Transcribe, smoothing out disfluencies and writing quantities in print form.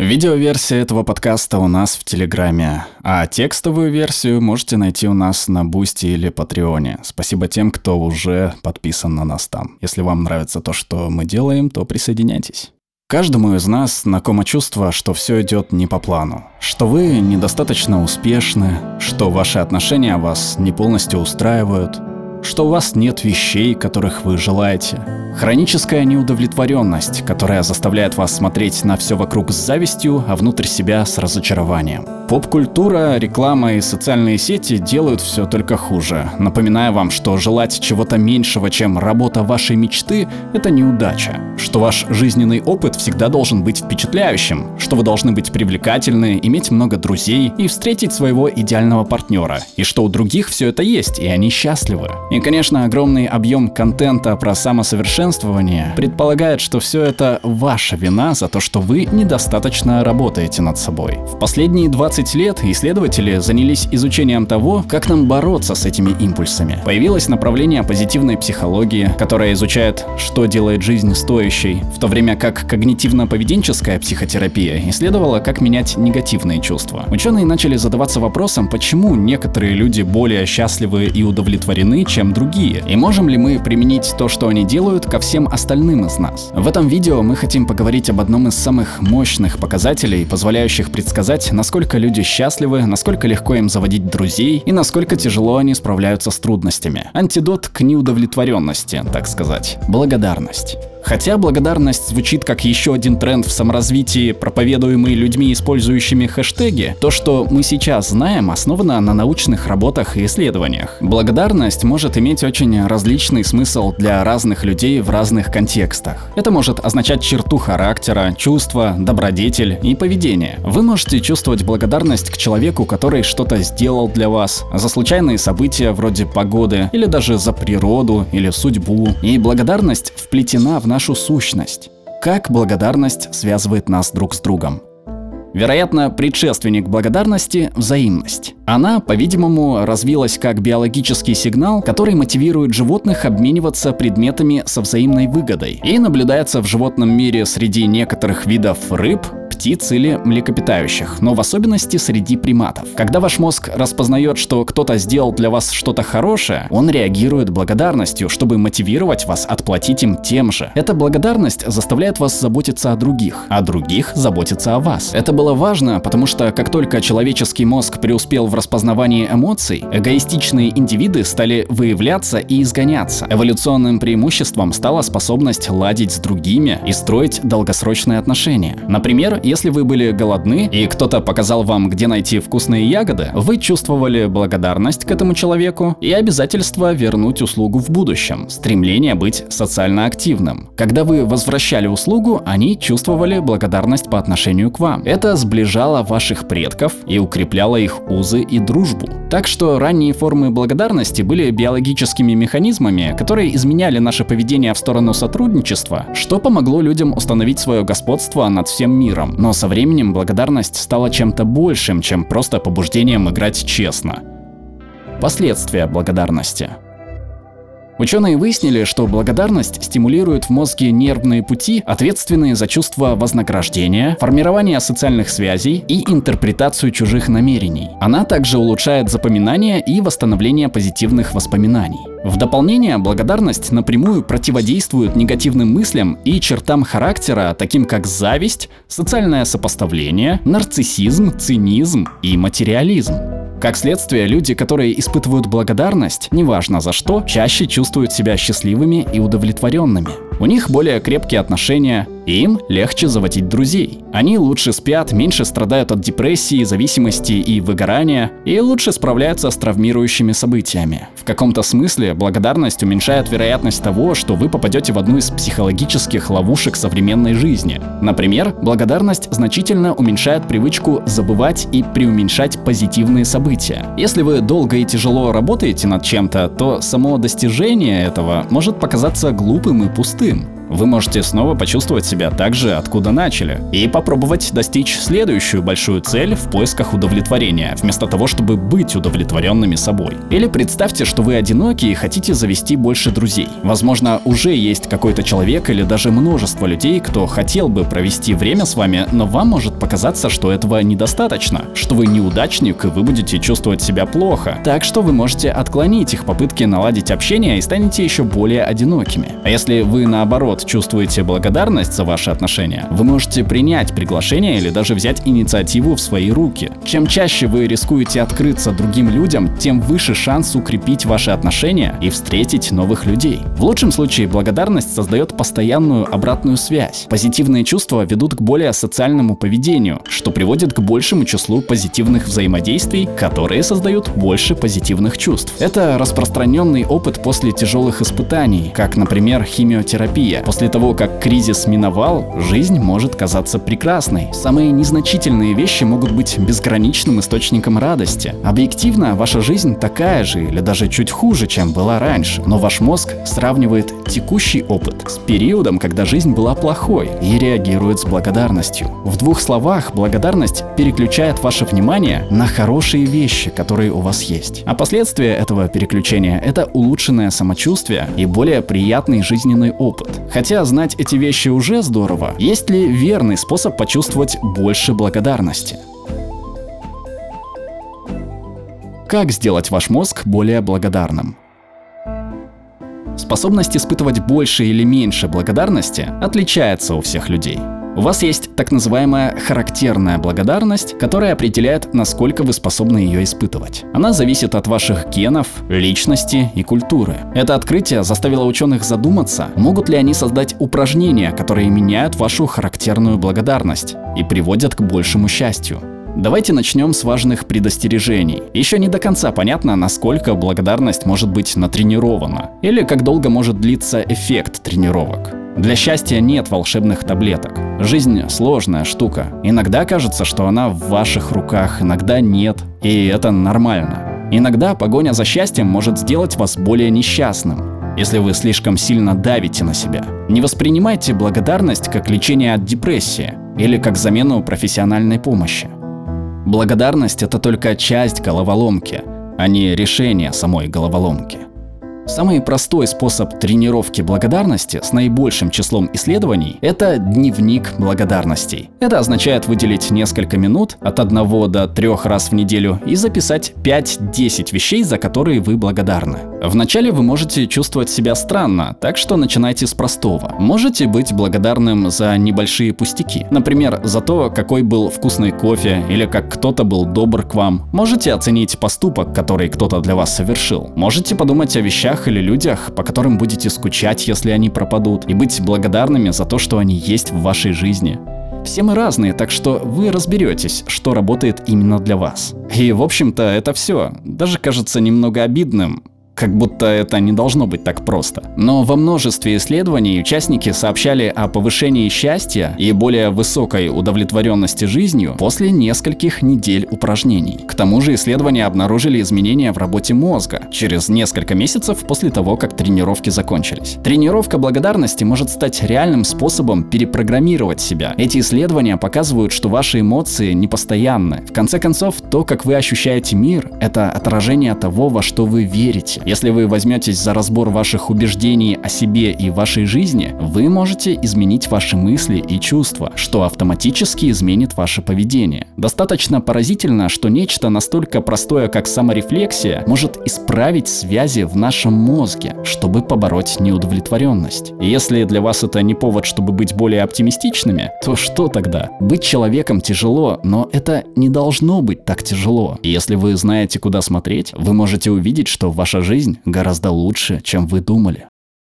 Видеоверсия этого подкаста у нас в Телеграме, а текстовую версию можете найти у нас на Бусти или Патреоне. Спасибо тем, кто уже подписан на нас там. Если вам нравится то, что мы делаем, то присоединяйтесь. Каждому из нас знакомо чувство, что все идет не по плану, что вы недостаточно успешны, что ваши отношения вас не полностью устраивают, что у вас нет вещей, которых вы желаете. Хроническая неудовлетворенность, которая заставляет вас смотреть на все вокруг с завистью, а внутрь себя с разочарованием. Поп-культура, реклама и социальные сети делают все только хуже, напоминая вам, что желать чего-то меньшего, чем работа вашей мечты, это неудача, что ваш жизненный опыт всегда должен быть впечатляющим, что вы должны быть привлекательны, иметь много друзей и встретить своего идеального партнера, и что у других все это есть, и они счастливы. И, конечно, огромный объем контента про самосовершенствование предполагает, что все это ваша вина за то, что вы недостаточно работаете над собой. В последние 20 лет исследователи занялись изучением того, как нам бороться с этими импульсами. Появилось направление позитивной психологии, которое изучает, что делает жизнь стоящей, в то время как когнитивно-поведенческая психотерапия исследовала, как менять негативные чувства. Ученые начали задаваться вопросом, почему некоторые люди более счастливы и удовлетворены, чем другие, и можем ли мы применить то, что они делают, ко всем остальным из нас. В этом видео мы хотим поговорить об одном из самых мощных показателей, позволяющих предсказать, насколько люди счастливы, насколько легко им заводить друзей и насколько тяжело они справляются с трудностями. Антидот к неудовлетворенности, так сказать. Благодарность. Хотя благодарность звучит как еще один тренд в саморазвитии, проповедуемый людьми, использующими хэштеги, то, что мы сейчас знаем, основано на научных работах и исследованиях. Благодарность может иметь очень различный смысл для разных людей в разных контекстах. Это может означать черту характера, чувства, добродетель и поведение. Вы можете чувствовать благодарность к человеку, который что-то сделал для вас, за случайные события вроде погоды, или даже за природу, или судьбу. И благодарность вплетена в нашу сущность. Как благодарность связывает нас друг с другом? Вероятно, предшественник благодарности – взаимность. Она, по-видимому, развилась как биологический сигнал, который мотивирует животных обмениваться предметами со взаимной выгодой и наблюдается в животном мире среди некоторых видов рыб, птиц или млекопитающих, но в особенности среди приматов. Когда ваш мозг распознает, что кто-то сделал для вас что-то хорошее, он реагирует благодарностью, чтобы мотивировать вас отплатить им тем же. Эта благодарность заставляет вас заботиться о других, а других заботиться о вас. Это было важно, потому что как только человеческий мозг преуспел в распознавании эмоций, эгоистичные индивиды стали выявляться и изгоняться. Эволюционным преимуществом стала способность ладить с другими и строить долгосрочные отношения. Например, если вы были голодны, и кто-то показал вам, где найти вкусные ягоды, вы чувствовали благодарность к этому человеку и обязательство вернуть услугу в будущем, стремление быть социально активным. Когда вы возвращали услугу, они чувствовали благодарность по отношению к вам. Это сближало ваших предков и укрепляло их узы и дружбу. Так что ранние формы благодарности были биологическими механизмами, которые изменяли наше поведение в сторону сотрудничества, что помогло людям установить свое господство над всем миром. Но со временем благодарность стала чем-то большим, чем просто побуждением играть честно. Последствия благодарности. Ученые выяснили, что благодарность стимулирует в мозге нервные пути, ответственные за чувство вознаграждения, формирование социальных связей и интерпретацию чужих намерений. Она также улучшает запоминание и восстановление позитивных воспоминаний. В дополнение, благодарность напрямую противодействует негативным мыслям и чертам характера, таким как зависть, социальное сопоставление, нарциссизм, цинизм и материализм. Как следствие, люди, которые испытывают благодарность, неважно за что, чаще чувствуют себя счастливыми и удовлетворенными. У них более крепкие отношения, и им легче заводить друзей. Они лучше спят, меньше страдают от депрессии, зависимости и выгорания, и лучше справляются с травмирующими событиями. В каком-то смысле благодарность уменьшает вероятность того, что вы попадете в одну из психологических ловушек современной жизни. Например, благодарность значительно уменьшает привычку забывать и преуменьшать позитивные события. Если вы долго и тяжело работаете над чем-то, то само достижение этого может показаться глупым и пустым. вы можете снова почувствовать себя так же, откуда начали, и попробовать достичь следующую большую цель в поисках удовлетворения, вместо того, чтобы быть удовлетворенными собой. Или представьте, что вы одиноки и хотите завести больше друзей. Возможно, уже есть какой-то человек или даже множество людей, кто хотел бы провести время с вами, но вам может показаться, что этого недостаточно, что вы неудачник и вы будете чувствовать себя плохо. Так что вы можете отклонить их попытки наладить общение и станете еще более одинокими. А если вы наоборот чувствуете благодарность за ваши отношения, вы можете принять приглашение или даже взять инициативу в свои руки. Чем чаще вы рискуете открыться другим людям, тем выше шанс укрепить ваши отношения и встретить новых людей. В лучшем случае благодарность создает постоянную обратную связь. Позитивные чувства ведут к более социальному поведению, что приводит к большему числу позитивных взаимодействий, которые создают больше позитивных чувств. Это распространенный опыт после тяжелых испытаний, как, например, химиотерапия. После того, как кризис миновал, жизнь может казаться прекрасной. Самые незначительные вещи могут быть безграничным источником радости. Объективно, ваша жизнь такая же или даже чуть хуже, чем была раньше, но ваш мозг сравнивает текущий опыт с периодом, когда жизнь была плохой, и реагирует с благодарностью. В двух словах, благодарность переключает ваше внимание на хорошие вещи, которые у вас есть. А последствия этого переключения – это улучшенное самочувствие и более приятный жизненный опыт. Хотя знать эти вещи уже здорово, есть ли верный способ почувствовать больше благодарности? Как сделать ваш мозг более благодарным? Способность испытывать больше или меньше благодарности отличается у всех людей. У вас есть так называемая характерная благодарность, которая определяет, насколько вы способны ее испытывать. Она зависит от ваших генов, личности и культуры. Это открытие заставило ученых задуматься, могут ли они создать упражнения, которые меняют вашу характерную благодарность и приводят к большему счастью. Давайте начнем с важных предостережений. Еще не до конца понятно, насколько благодарность может быть натренирована, или как долго может длиться эффект тренировок. Для счастья нет волшебных таблеток. Жизнь сложная штука. Иногда кажется, что она в ваших руках, иногда нет, и это нормально. Иногда погоня за счастьем может сделать вас более несчастным, если вы слишком сильно давите на себя. Не воспринимайте благодарность как лечение от депрессии или как замену профессиональной помощи. Благодарность – это только часть головоломки, а не решение самой головоломки. Самый простой способ тренировки благодарности с наибольшим числом исследований – это дневник благодарностей. Это означает выделить несколько минут от 1 до 3 раз в неделю и записать 5-10 вещей, за которые вы благодарны. Вначале вы можете чувствовать себя странно, так что начинайте с простого. Можете быть благодарным за небольшие пустяки. Например, за то, какой был вкусный кофе или как кто-то был добр к вам. Можете оценить поступок, который кто-то для вас совершил. Можете подумать о вещах или людях, по которым будете скучать, если они пропадут, и быть благодарными за то, что они есть в вашей жизни. Все мы разные, так что вы разберетесь, что работает именно для вас. И, в общем-то, это все. Даже кажется немного обидным. Как будто это не должно быть так просто. Но во множестве исследований участники сообщали о повышении счастья и более высокой удовлетворенности жизнью после нескольких недель упражнений. К тому же исследования обнаружили изменения в работе мозга через несколько месяцев после того, как тренировки закончились. Тренировка благодарности может стать реальным способом перепрограммировать себя. Эти исследования показывают, что ваши эмоции непостоянны. В конце концов, то, как вы ощущаете мир, это отражение того, во что вы верите. Если вы возьметесь за разбор ваших убеждений о себе и вашей жизни, вы можете изменить ваши мысли и чувства, что автоматически изменит ваше поведение. Достаточно поразительно, что нечто настолько простое, как саморефлексия, может исправить связи в нашем мозге, чтобы побороть неудовлетворенность. И если для вас это не повод, чтобы быть более оптимистичными, то что тогда? Быть человеком тяжело, но это не должно быть так тяжело. И если вы знаете, куда смотреть, вы можете увидеть, что ваша жизнь гораздо лучше, чем вы думали.